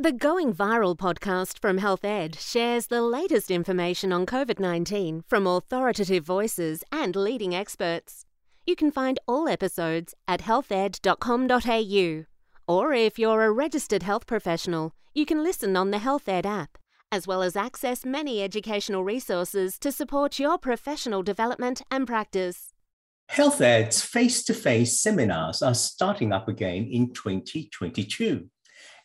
The Going Viral podcast from HealthEd shares the latest information on COVID-19 from authoritative voices and leading experts. You can find all episodes at healthed.com.au. Or if you're a registered health professional, you can listen on the HealthEd app, as well as access many educational resources to support your professional development and practice. HealthEd's face-to-face seminars are starting up again in 2022.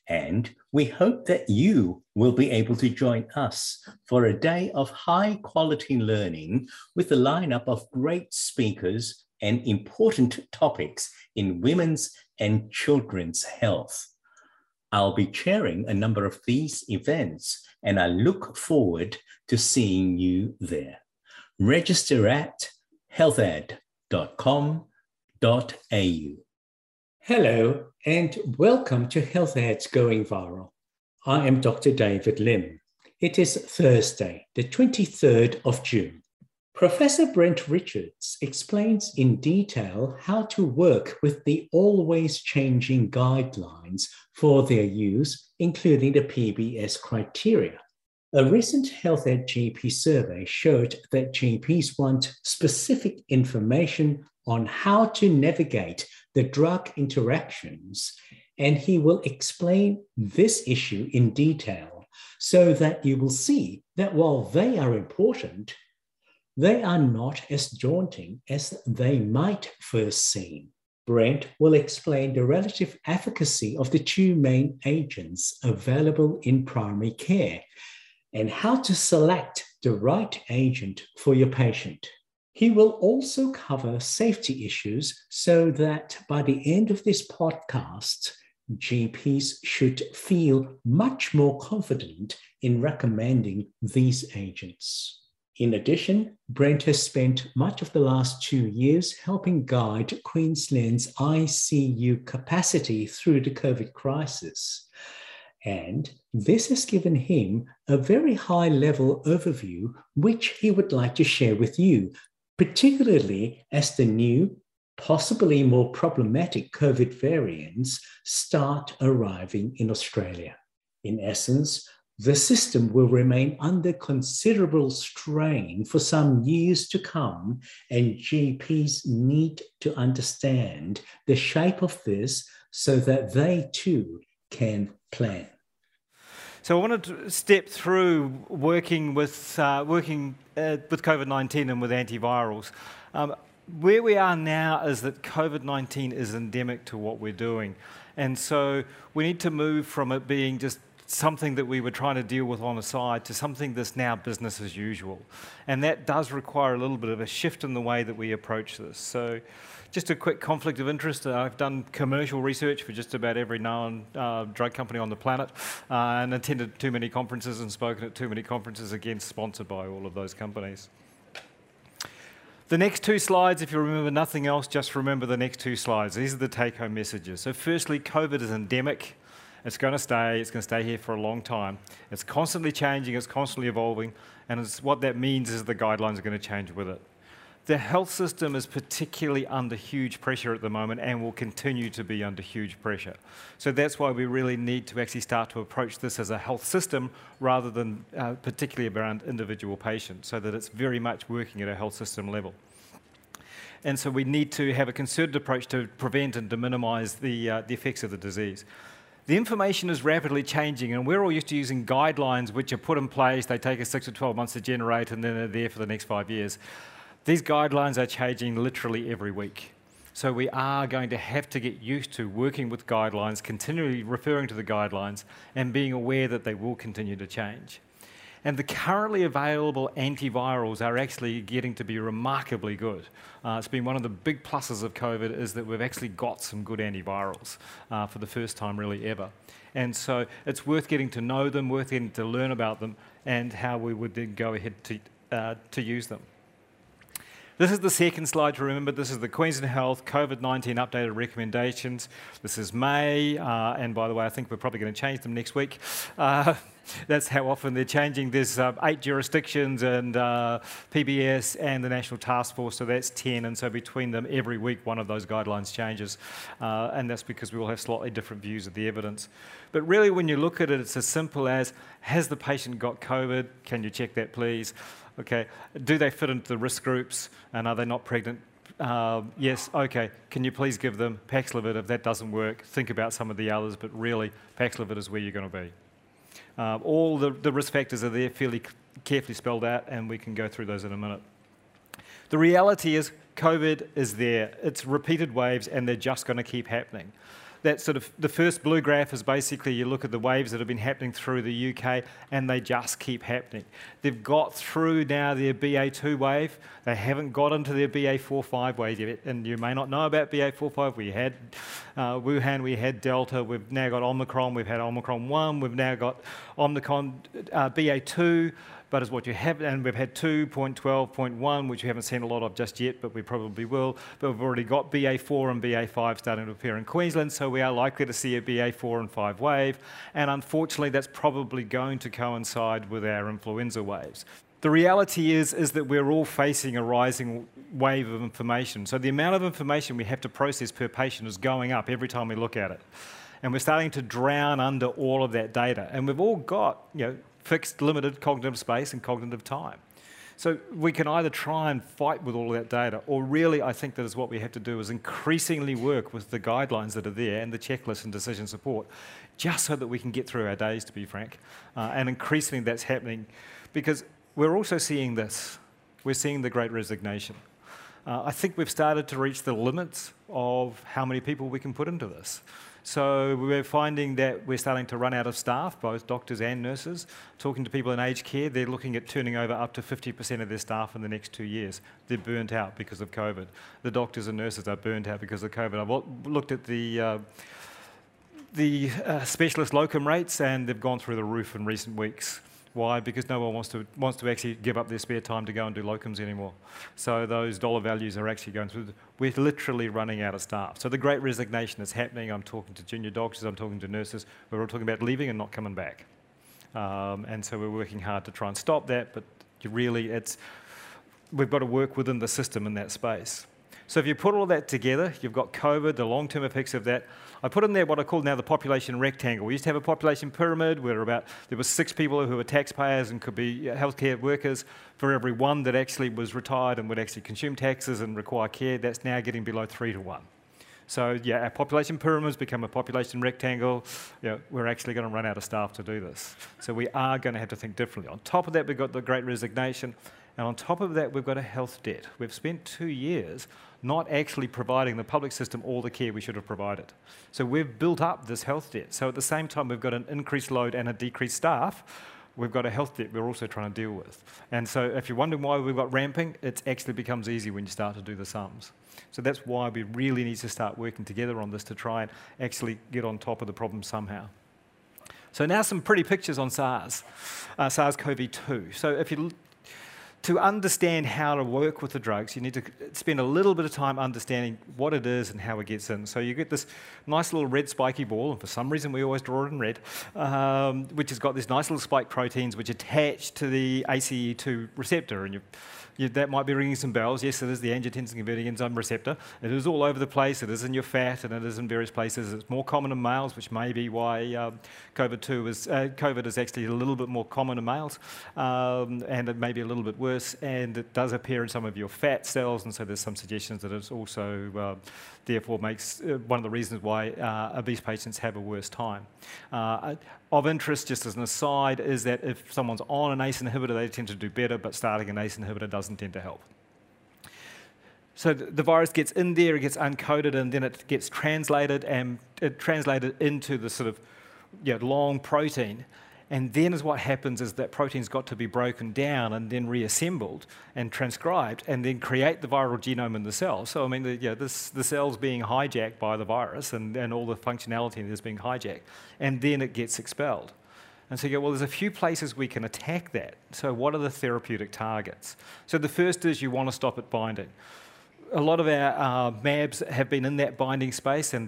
And we hope that you will be able to join us for a day of high-quality learning with a lineup of great speakers and important topics in women's and children's health. I'll be chairing a number of these events, and I look forward to seeing you there. Register at healthed.com.au. Hello and welcome to HealthEd's Going Viral. I am Dr. David Lim. It is Thursday, the 23rd of June. Professor Brent Richards explains in detail how to work with the always changing guidelines for their use, including the PBS criteria. A recent HealthEd GP survey showed that GPs want specific information on how to navigate the drug interactions, and he will explain this issue in detail so that you will see that while they are important, they are not as daunting as they might first seem. Brent will explain the relative efficacy of the two main agents available in primary care and how to select the right agent for your patient. He will also cover safety issues so that by the end of this podcast, GPs should feel much more confident in recommending these agents. In addition, Brent has spent much of the last 2 years helping guide Queensland's ICU capacity through the COVID crisis. And this has given him a very high-level overview, which he would like to share with you, particularly as the new, possibly more problematic COVID variants start arriving in Australia. In essence, the system will remain under considerable strain for some years to come, and GPs need to understand the shape of this so that they too can plan. So I wanted to step through working with COVID-19 and with antivirals. Where we are now is that COVID-19 is endemic to what we're doing. And so we need to move from it being just something that we were trying to deal with on the side to something that's now business as usual. And that does require a little bit of a shift in the way that we approach this. So just a quick conflict of interest. I've done commercial research for just about every known drug company on the planet and attended too many conferences and spoken at too many conferences, again, sponsored by all of those companies. The next two slides, if you remember nothing else, just remember the next two slides. These are the take-home messages. So firstly, COVID is endemic. It's going to stay here for a long time. It's constantly changing, it's constantly evolving, and what that means is the guidelines are going to change with it. The health system is particularly under huge pressure at the moment and will continue to be under huge pressure. So that's why we really need to actually start to approach this as a health system rather than particularly around individual patients, so that it's very much working at a health system level. And so we need to have a concerted approach to prevent and to minimise the effects of the disease. The information is rapidly changing, and we're all used to using guidelines which are put in place. They take us 6 to 12 months to generate, and then they're there for the next 5 years. These guidelines are changing literally every week. So we are going to have to get used to working with guidelines, continually referring to the guidelines, and being aware that they will continue to change. And the currently available antivirals are actually getting to be remarkably good. It's been one of the big pluses of COVID is that we've actually got some good antivirals for the first time really ever. And so it's worth getting to know them, worth getting to learn about them, and how we would then go ahead to use them. This is the second slide to remember. This is the Queensland Health COVID-19 updated recommendations. This is May, and by the way, I think we're probably going to change them next week. That's how often they're changing. There's 8 jurisdictions and PBS and the National Task Force, so that's 10. And so between them, every week one of those guidelines changes, and that's because we all have slightly different views of the evidence. But really, when you look at it, it's as simple as, has the patient got COVID? Can you check that, please? Okay. Do they fit into the risk groups, and are they not pregnant? Yes, okay, can you please give them Paxlovid? If that doesn't work, think about some of the others, but really, Paxlovid is where you're going to be. All the risk factors are there, fairly carefully spelled out, and we can go through those in a minute. The reality is COVID is there. It's repeated waves, and they're just going to keep happening. That sort of the first blue graph is basically you look at the waves that have been happening through the UK, and they just keep happening. They've got through now their BA2 wave. They haven't got into their BA45 wave yet, and you may not know about BA45. We had Wuhan, we had Delta, we've now got Omicron, we've had Omicron 1, we've now got Omicron BA2, but is what you have, and we've had 2.12.1, which you haven't seen a lot of just yet, but we probably will. But we've already got BA4 and BA5 starting to appear in Queensland, so we are likely to see a BA4 and 5 wave, and unfortunately that's probably going to coincide with our influenza waves. The reality is that we're all facing a rising wave of information, so the amount of information we have to process per patient is going up every time we look at it, and we're starting to drown under all of that data, and we've all got, you know, fixed, limited cognitive space and cognitive time. So we can either try and fight with all that data, or really I think that is what we have to do is increasingly work with the guidelines that are there and the checklists and decision support, just so that we can get through our days, to be frank. And increasingly that's happening because we're also seeing this. We're seeing the great resignation. I think we've started to reach the limits of how many people we can put into this. So we're finding that we're starting to run out of staff, both doctors and nurses. Talking to people in aged care, they're looking at turning over up to 50% of their staff in the next 2 years. They're burnt out because of COVID. The doctors and nurses are burnt out because of COVID. I've looked at the specialist locum rates, and they've gone through the roof in recent weeks. Why? Because no one wants to actually give up their spare time to go and do locums anymore. So those dollar values are actually going through. We're literally running out of staff. So the great resignation is happening. I'm talking to junior doctors. I'm talking to nurses. We're all talking about leaving and not coming back. And so we're working hard to try and stop that. But really, we've got to work within the system in that space. So if you put all that together, you've got COVID, the long-term effects of that. I put in there what I call now the population rectangle. We used to have a population pyramid where there were 6 people who were taxpayers and could be healthcare workers. For every 1 that actually was retired and would actually consume taxes and require care, that's now getting below 3 to 1. So yeah, our population pyramid has become a population rectangle. You know, we're actually going to run out of staff to do this. So we are going to have to think differently. On top of that, we've got the great resignation. And on top of that, we've got a health debt. We've spent 2 years not actually providing the public system all the care we should have provided. So we've built up this health debt. So at the same time, we've got an increased load and a decreased staff. We've got a health debt we're also trying to deal with. And so if you're wondering why we've got ramping, it actually becomes easy when you start to do the sums. So that's why we really need to start working together on this to try and actually get on top of the problem somehow. So now some pretty pictures on SARS-CoV-2. So if you to understand how to work with the drugs, you need to spend a little bit of time understanding what it is and how it gets in. So you get this nice little red spiky ball, and for some reason we always draw it in red, which has got this nice little spike proteins which attach to the ACE2 receptor. And that might be ringing some bells. Yes, it is the angiotensin-converting enzyme receptor. It is all over the place. It is in your fat, and it is in various places. It's more common in males, which may be why COVID is actually a little bit more common in males, and it may be a little bit worse. And it does appear in some of your fat cells, and so there's some suggestions that it's also therefore makes one of the reasons why obese patients have a worse time. Of interest, just as an aside, is that if someone's on an ACE inhibitor, they tend to do better, but starting an ACE inhibitor doesn't tend to help. So the virus gets in there, it gets uncoded, and then it gets translated, and it translated into the sort of long protein. And then is what happens is that protein's got to be broken down and then reassembled and transcribed and then create the viral genome in the cell. So, I mean, the cell's being hijacked by the virus and all the functionality that's being hijacked. And then it gets expelled. And so you go, well, there's a few places we can attack that. So what are the therapeutic targets? So the first is you want to stop it binding. A lot of our MABs have been in that binding space, and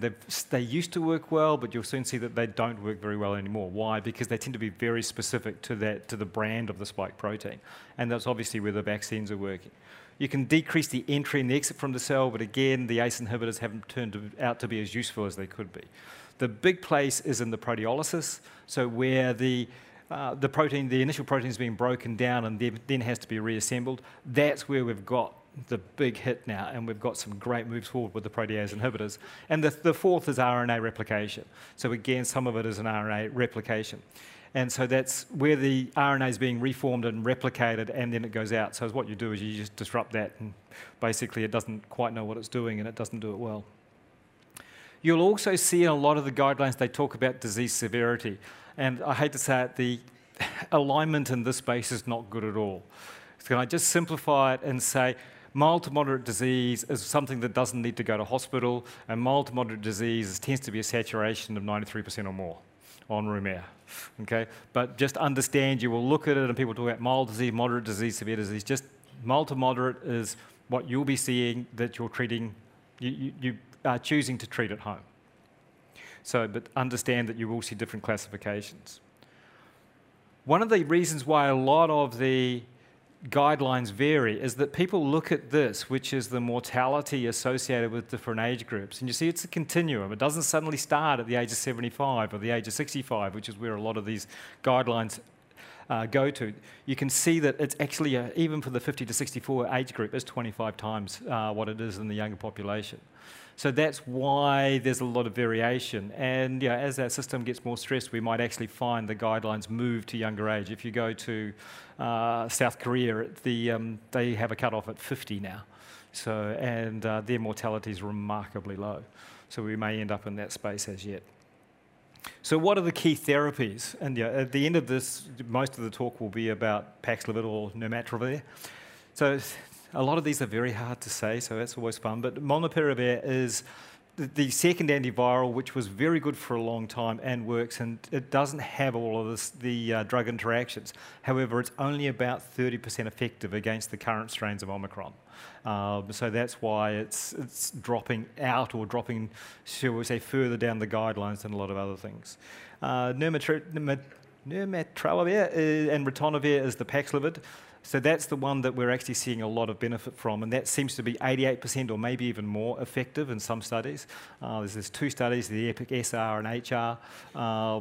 they used to work well, but you'll soon see that they don't work very well anymore. Why? Because they tend to be very specific to the brand of the spike protein, and that's obviously where the vaccines are working. You can decrease the entry and the exit from the cell, but again, the ACE inhibitors haven't turned out to be as useful as they could be. The big place is in the proteolysis, so where the initial protein is being broken down and then has to be reassembled. That's where we've got the big hit now, and we've got some great moves forward with the protease inhibitors. And the fourth is RNA replication. So again, some of it is an RNA replication. And so that's where the RNA is being reformed and replicated, and then it goes out. So what you do is you just disrupt that, and basically it doesn't quite know what it's doing, and it doesn't do it well. You'll also see in a lot of the guidelines they talk about disease severity. And I hate to say it, the alignment in this space is not good at all. So can I just simplify it and say, mild to moderate disease is something that doesn't need to go to hospital, and mild to moderate disease tends to be a saturation of 93% or more on room air. Okay? But just understand, you will look at it, and people talk about mild disease, moderate disease, severe disease. Just mild to moderate is what you'll be seeing that you're treating, you are choosing to treat at home. So, but understand that you will see different classifications. One of the reasons why a lot of the guidelines vary is that people look at this, which is the mortality associated with different age groups. And you see it's a continuum. It doesn't suddenly start at the age of 75 or the age of 65, which is where a lot of these guidelines go to. You can see that it's actually, even for the 50 to 64 age group, is 25 times what it is in the younger population. So that's why there's a lot of variation. And you know, as our system gets more stressed, we might actually find the guidelines move to younger age. If you go to South Korea, they have a cutoff at 50 now. So, and their mortality is remarkably low. So we may end up in that space as yet. So what are the key therapies? And you know, at the end of this, most of the talk will be about Paxlovid or Nirmatrelvir. So a lot of these are very hard to say, so that's always fun. But molnupiravir is the second antiviral, which was very good for a long time and works, and it doesn't have all of this, the drug interactions. However, it's only about 30% effective against the current strains of Omicron. So that's why it's dropping out, or dropping, shall we say, further down the guidelines than a lot of other things. Nirmatrelvir and ritonavir is the Paxlovid. So that's the one that we're actually seeing a lot of benefit from, and that seems to be 88% or maybe even more effective in some studies. There's two studies, the EPIC-SR and HR,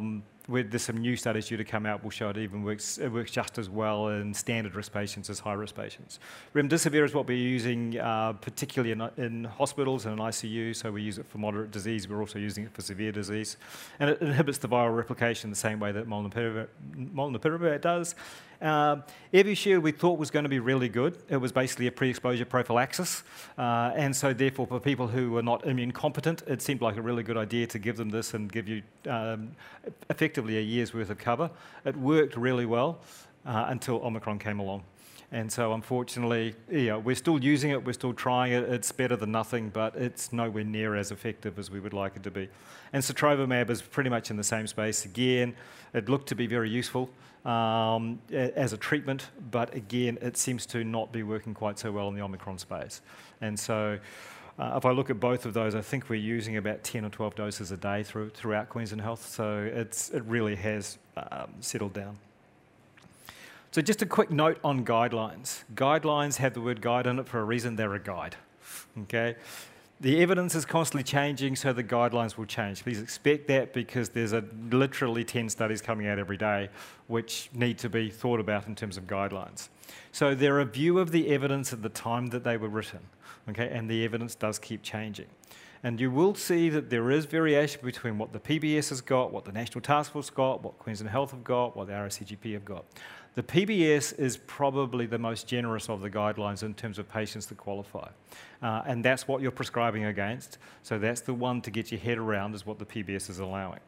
where there's some new studies due to come out will show it even works. It works just as well in standard risk patients as high risk patients. Remdesivir is what we're using particularly in hospitals and in ICU, so we use it for moderate disease. We're also using it for severe disease. And it inhibits the viral replication the same way that molnupiravir does. Evusheld we thought was going to be really good. It was basically a pre-exposure prophylaxis, and so therefore for people who were not immune competent, it seemed like a really good idea to give them this and give you effectively a year's worth of cover. It worked really well until Omicron came along. And so unfortunately, you know, we're still using it, we're still trying it, it's better than nothing, but it's nowhere near as effective as we would like it to be. And sotrovimab is pretty much in the same space. Again, it looked to be very useful as a treatment, but again, it seems to not be working quite so well in the Omicron space. And so if I look at both of those, I think we're using about 10 or 12 doses a day throughout Queensland Health, so it really has settled down. So just a quick note on guidelines. Guidelines have the word guide in it for a reason. They're a guide. Okay? The evidence is constantly changing, so the guidelines will change. Please expect that, because there's literally 10 studies coming out every day which need to be thought about in terms of guidelines. So they're a view of the evidence at the time that they were written, okay? And the evidence does keep changing. And you will see that there is variation between what the PBS has got, what the National Task Force got, what Queensland Health have got, what the RSCGP have got. The PBS is probably the most generous of the guidelines in terms of patients that qualify. And that's what you're prescribing against. So that's the one to get your head around, is what the PBS is allowing.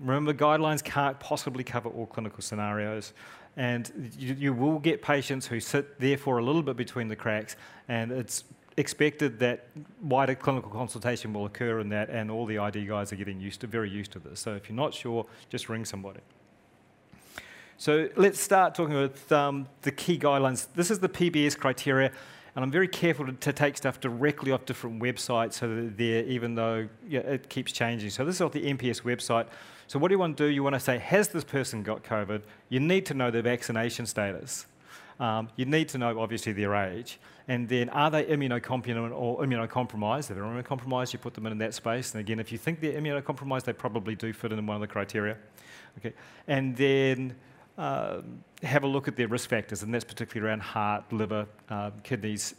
Remember, guidelines can't possibly cover all clinical scenarios. And you will get patients who sit there for a little bit between the cracks, and it's expected that wider clinical consultation will occur in that, and all the ID guys are getting very used to this. So if you're not sure, just ring somebody. So let's start talking about the key guidelines. This is the PBS criteria, and I'm very careful to take stuff directly off different websites so that they're, even though it keeps changing. So this is off the NPS website. So what do you want to do? You want to say, has this person got COVID? You need to know their vaccination status. You need to know, obviously, their age. And then, are they immunocompetent or immunocompromised? If they're immunocompromised, you put them in that space. And again, if you think they're immunocompromised, they probably do fit in one of the criteria. Okay. And then have a look at their risk factors, and that's particularly around heart, liver, kidneys,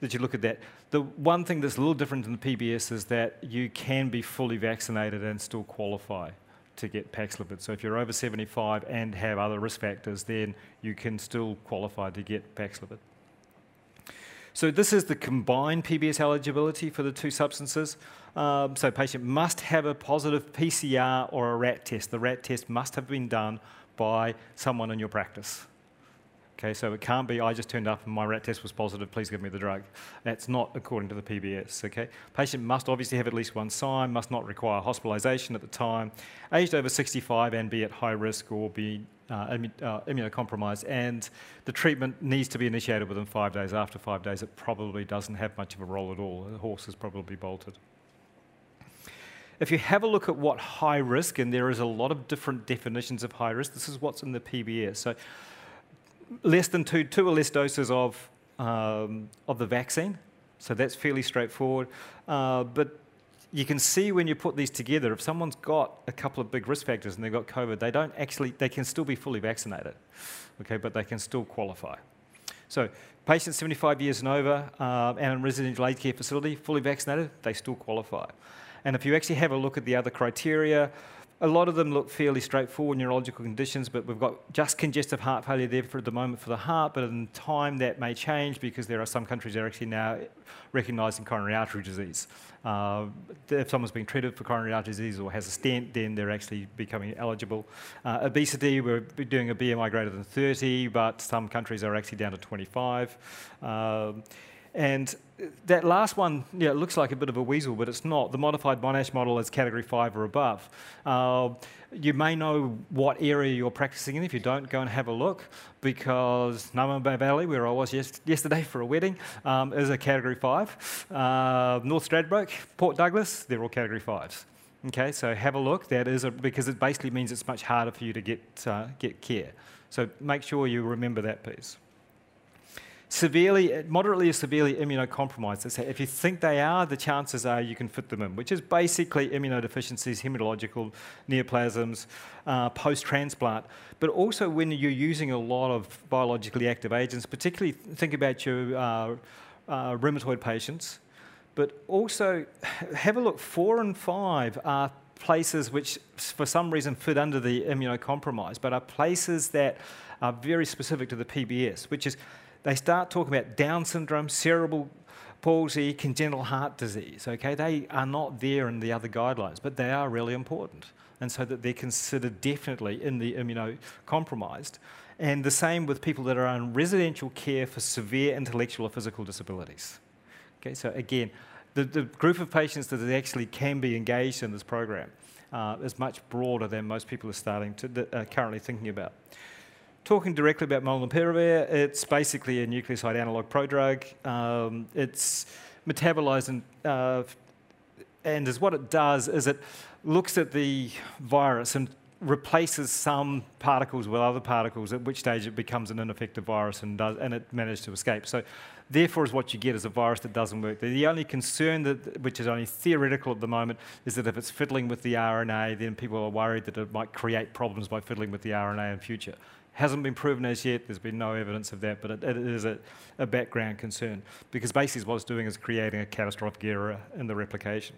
that you look at that. The one thing that's a little different in the PBS is that you can be fully vaccinated and still qualify to get Paxlovid. So if you're over 75 and have other risk factors, then you can still qualify to get Paxlovid. So this is the combined PBS eligibility for the two substances. So patient must have a positive PCR or a RAT test. The RAT test must have been done by someone in your practice. Okay, so it can't be, I just turned up and my RAT test was positive, please give me the drug. That's not according to the PBS, okay? Patient must obviously have at least one sign, must not require hospitalisation at the time, aged over 65 and be at high risk or be immunocompromised, and the treatment needs to be initiated within 5 days. After 5 days, it probably doesn't have much of a role at all. The horse is probably bolted. If you have a look at what high risk, and there is a lot of different definitions of high risk, this is what's in the PBS. So less than two or less doses of the vaccine. So that's fairly straightforward. But you can see when you put these together, if someone's got a couple of big risk factors and they've got COVID, they don't actually, they can still be fully vaccinated, okay, but they can still qualify. So patients 75 years and over and in residential aged care facility, fully vaccinated, they still qualify. And if you actually have a look at the other criteria, a lot of them look fairly straightforward neurological conditions, but we've got just congestive heart failure there for the moment for the heart, but in time that may change because there are some countries that are actually now recognising coronary artery disease. If someone's been treated for coronary artery disease or has a stent, then they're actually becoming eligible. Obesity, we're doing a BMI greater than 30, but some countries are actually down to 25. And that last one, yeah, it looks like a bit of a weasel, but it's not. The modified Monash model is category 5 or above. You may know what area you're practicing in. If you don't, go and have a look, because Namamba Valley, where I was yesterday for a wedding, is a category 5. North Stradbroke, Port Douglas, they're all category 5s. Okay, so have a look. That is because it basically means it's much harder for you to get care. So make sure you remember that piece. Severely, moderately or severely immunocompromised. So if you think they are, the chances are you can fit them in, which is basically immunodeficiencies, hematological neoplasms, post-transplant. But also when you're using a lot of biologically active agents, particularly think about your rheumatoid patients, but also have a look, 4 and 5 are places which for some reason fit under the immunocompromised, but are places that are very specific to the PBS, which is they start talking about Down syndrome, cerebral palsy, congenital heart disease. Okay, they are not there in the other guidelines, but they are really important, and so that they're considered definitely in the immunocompromised. And the same with people that are in residential care for severe intellectual or physical disabilities. Okay, so again, the group of patients that actually can be engaged in this program is much broader than most people are currently thinking about. Talking directly about molnupiravir, it's basically a nucleoside analog prodrug. It's metabolized and is what it does is it looks at the virus and replaces some particles with other particles, at which stage it becomes an ineffective virus and it managed to escape. So therefore is what you get is a virus that doesn't work. The only concern, which is only theoretical at the moment, is that if it's fiddling with the RNA, then people are worried that it might create problems by fiddling with the RNA in future. Hasn't been proven as yet, there's been no evidence of that, but it is a background concern, because basically what it's doing is creating a catastrophic error in the replication.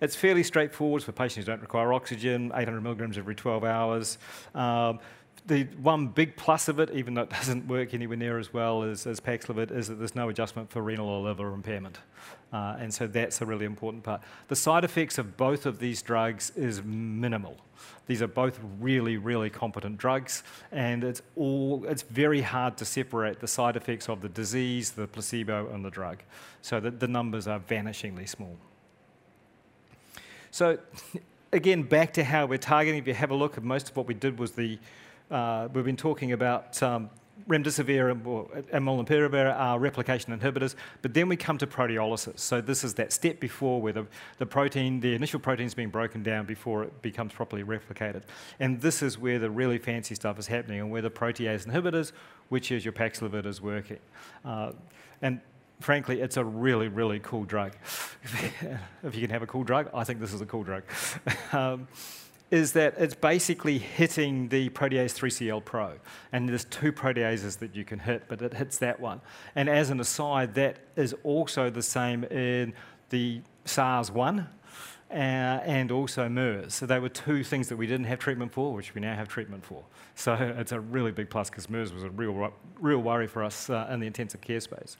It's fairly straightforward for patients who don't require oxygen, 800 milligrams every 12 hours. The one big plus of it, even though it doesn't work anywhere near as well as Paxlovid, is that there's no adjustment for renal or liver impairment. And so that's a really important part. The side effects of both of these drugs is minimal. These are both really, really competent drugs, and it's very hard to separate the side effects of the disease, the placebo, and the drug. So the numbers are vanishingly small. So again, back to how we're targeting. If you have a look, most of what we did was the, we've been talking about remdesivir and molnupiravir are replication inhibitors, but then we come to proteolysis. So this is that step before where the protein, the initial protein is being broken down before it becomes properly replicated. And this is where the really fancy stuff is happening and where the protease inhibitors, which is your Paxlovid, is working. And frankly, it's a really, really cool drug. If you can have a cool drug, I think this is a cool drug. Is that it's basically hitting the protease 3CL Pro. And there's two proteases that you can hit, but it hits that one. And as an aside, that is also the same in the SARS-1 and also MERS. So they were two things that we didn't have treatment for, which we now have treatment for. So it's a really big plus, because MERS was a real worry for us in the intensive care space.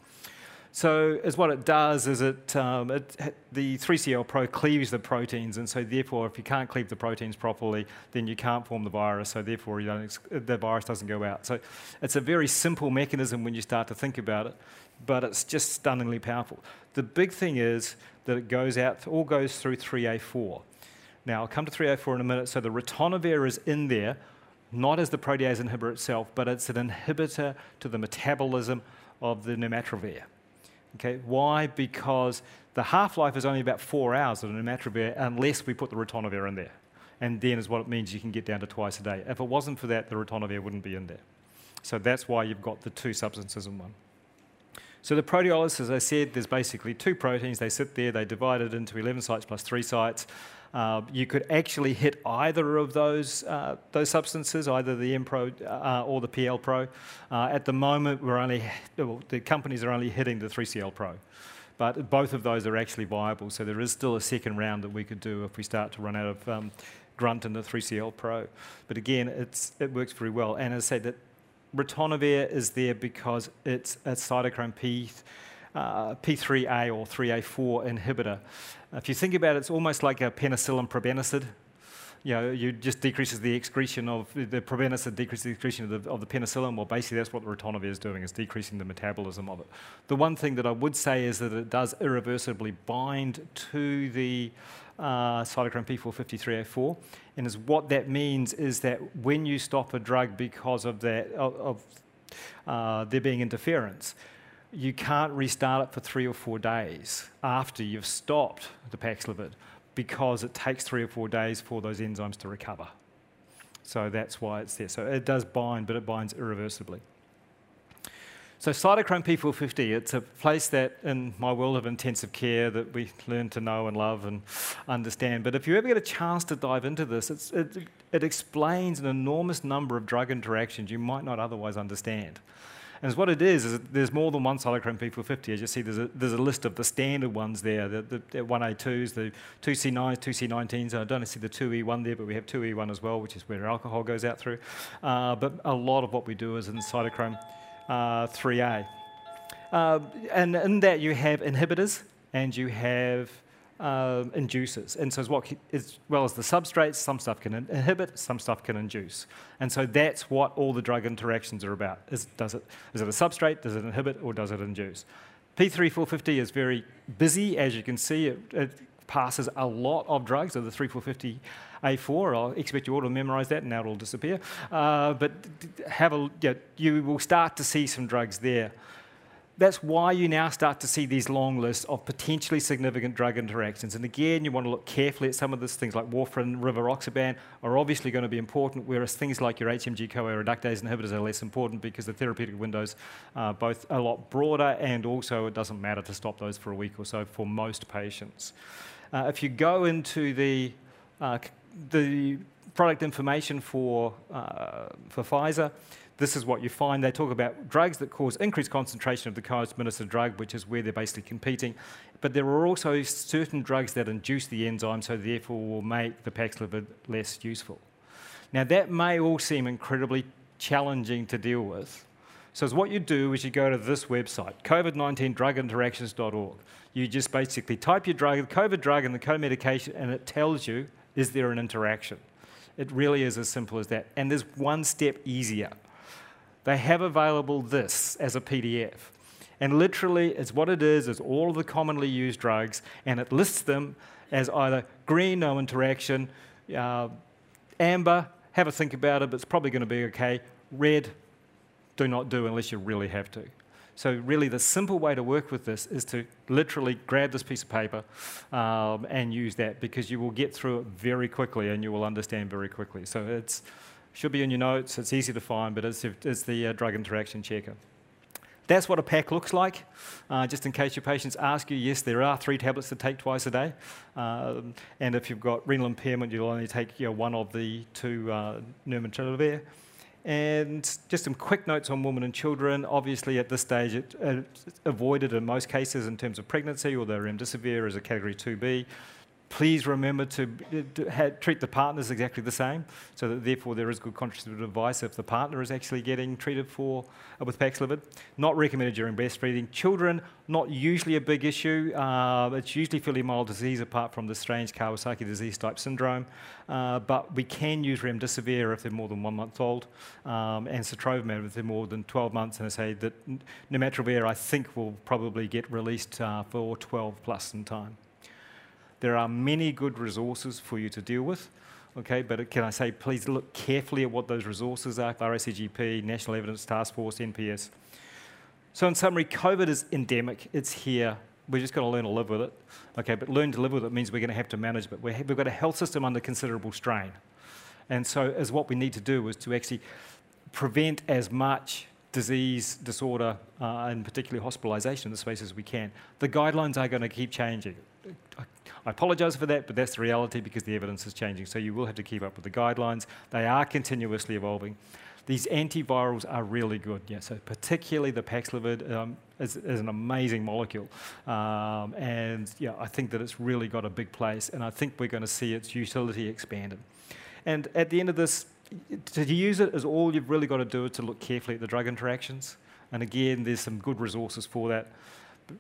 So as what it does is the 3CL Pro cleaves the proteins, and so therefore if you can't cleave the proteins properly, then you can't form the virus, so therefore you don't, the virus doesn't go out. So it's a very simple mechanism when you start to think about it, but it's just stunningly powerful. The big thing is that it goes out, all goes through 3A4. Now I'll come to 3A4 in a minute, so the ritonavir is in there, not as the protease inhibitor itself, but it's an inhibitor to the metabolism of the Nirmatrelvir. Okay, why? Because the half-life is only about 4 hours of the nirmatrelvir unless we put the ritonavir in there. And then is what it means you can get down to twice a day. If it wasn't for that, the ritonavir wouldn't be in there. So that's why you've got the two substances in one. So the proteolysis, as I said, there's basically two proteins. They sit there, they divide it into 11 sites plus 3 sites. You could actually hit either of those substances, either the M Pro or the PL Pro. At the moment, we're only the companies are only hitting the 3CL Pro, but both of those are actually viable. So there is still a second round that we could do if we start to run out of grunt in the 3CL Pro. But again, it works very well. And as I say, that ritonavir is there because it's a cytochrome P3A or 3A4 inhibitor. If you think about it, it's almost like a penicillin probenecid. You know, you just decreases the excretion of the probenecid, decreases the excretion of the penicillin. Well, basically, that's what the ritonavir is doing, is decreasing the metabolism of it. The one thing that I would say is that it does irreversibly bind to the cytochrome P450 3A4, and is what that means is that when you stop a drug because of that there being interference, you can't restart it for 3 or 4 days after you've stopped the Paxlovid, because it takes 3 or 4 days for those enzymes to recover. So that's why it's there. So it does bind, but it binds irreversibly. So cytochrome P450, it's a place that in my world of intensive care that we learn to know and love and understand. But if you ever get a chance to dive into this, it explains an enormous number of drug interactions you might not otherwise understand. And what it is there's more than one cytochrome P450. As you see, there's a list of the standard ones there, the 1A2s, the 2C9s, 2C19s. I don't see the 2E1 there, but we have 2E1 as well, which is where alcohol goes out through. But a lot of what we do is in cytochrome 3A. And in that, you have inhibitors and you have inducers. And so as well as the substrates, some stuff can inhibit, some stuff can induce. And so that's what all the drug interactions are about. Is it a substrate, does it inhibit, or does it induce? P450 is very busy. As you can see, it passes a lot of drugs, so the 3,450A4. I'll expect you all to memorize that, and now it'll disappear. But you will start to see some drugs there. That's why you now start to see these long lists of potentially significant drug interactions. And again, you want to look carefully at some of these things, like warfarin, rivaroxaban, are obviously going to be important, whereas things like your HMG-CoA reductase inhibitors are less important because the therapeutic window's both a lot broader, and also it doesn't matter to stop those for a week or so for most patients. If you go into the product information for Pfizer, this is what you find. They talk about drugs that cause increased concentration of the co-administered drug, which is where they're basically competing. But there are also certain drugs that induce the enzyme, so therefore will make the Paxlovid less useful. Now, that may all seem incredibly challenging to deal with. So what you do is you go to this website, COVID19druginteractions.org. You just basically type your drug, the COVID drug, and the co-medication, and it tells you, is there an interaction? It really is as simple as that. And there's one step easier. They have available this as a PDF. And literally, it's what it is all of the commonly used drugs, and it lists them, as either green, no interaction, amber, have a think about it, but it's probably going to be okay. Red, do not do unless you really have to. So really the simple way to work with this is to literally grab this piece of paper and use that, because you will get through it very quickly and you will understand very quickly. So it should be in your notes. It's easy to find, but it's the drug interaction checker. That's what a pack looks like. Just in case your patients ask you, yes, there are 3 tablets to take twice a day. And if you've got renal impairment, you'll only take one of the 2 Nirmatrelvir. And just some quick notes on women and children. Obviously, at this stage, it's avoided in most cases in terms of pregnancy, although Remdesivir is a Category 2B. Please remember to treat the partners exactly the same, so that therefore there is good contraceptive advice if the partner is actually getting treated for with Paxlovid. Not recommended during breastfeeding. Children, not usually a big issue. It's usually fairly mild disease, apart from the strange Kawasaki disease type syndrome. But we can use Remdesivir if they're more than 1 month old, and sotrovimab if they're more than 12 months. And I say that Nirmatrelvir, I think, will probably get released for 12 plus in time. There are many good resources for you to deal with, okay? But can I say, please look carefully at what those resources are: RACGP, National Evidence Task Force, NPS. So in summary, COVID is endemic. It's here. We're just going to learn to live with it, okay? But learn to live with it means we're going to have to manage it. But we've got a health system under considerable strain. And so as what we need to do is to actually prevent as much disease, disorder, and particularly hospitalization in the space as we can. The guidelines are going to keep changing. I apologize for that, but that's the reality, because the evidence is changing. So you will have to keep up with the guidelines. They are continuously evolving. These antivirals are really good. Yeah, so particularly the Paxlovid is an amazing molecule. And yeah, I think that it's really got a big place, and I think we're going to see its utility expanded. And at the end of this, to use it is all you've really got to do is to look carefully at the drug interactions. And again, there's some good resources for that.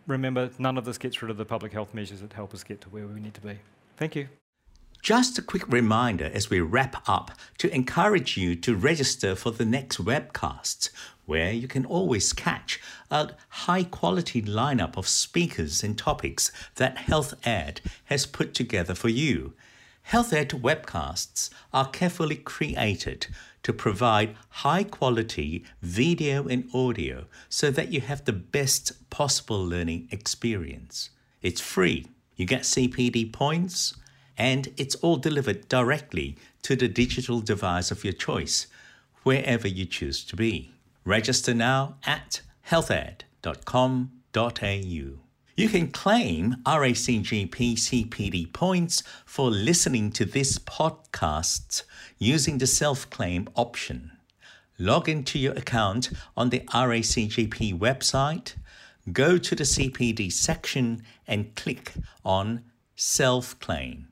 Remember, none of this gets rid of the public health measures that help us get to where we need to be. Thank you. Just a quick reminder as we wrap up to encourage you to register for the next webcast, where you can always catch a high-quality lineup of speakers and topics that HealthEd has put together for you. HealthEd webcasts are carefully created to provide high-quality video and audio so that you have the best possible learning experience. It's free, you get CPD points, and it's all delivered directly to the digital device of your choice, wherever you choose to be. Register now at healthed.com.au. You can claim RACGP CPD points for listening to this podcast using the self-claim option. Log into your account on the RACGP website, go to the CPD section and click on self-claim.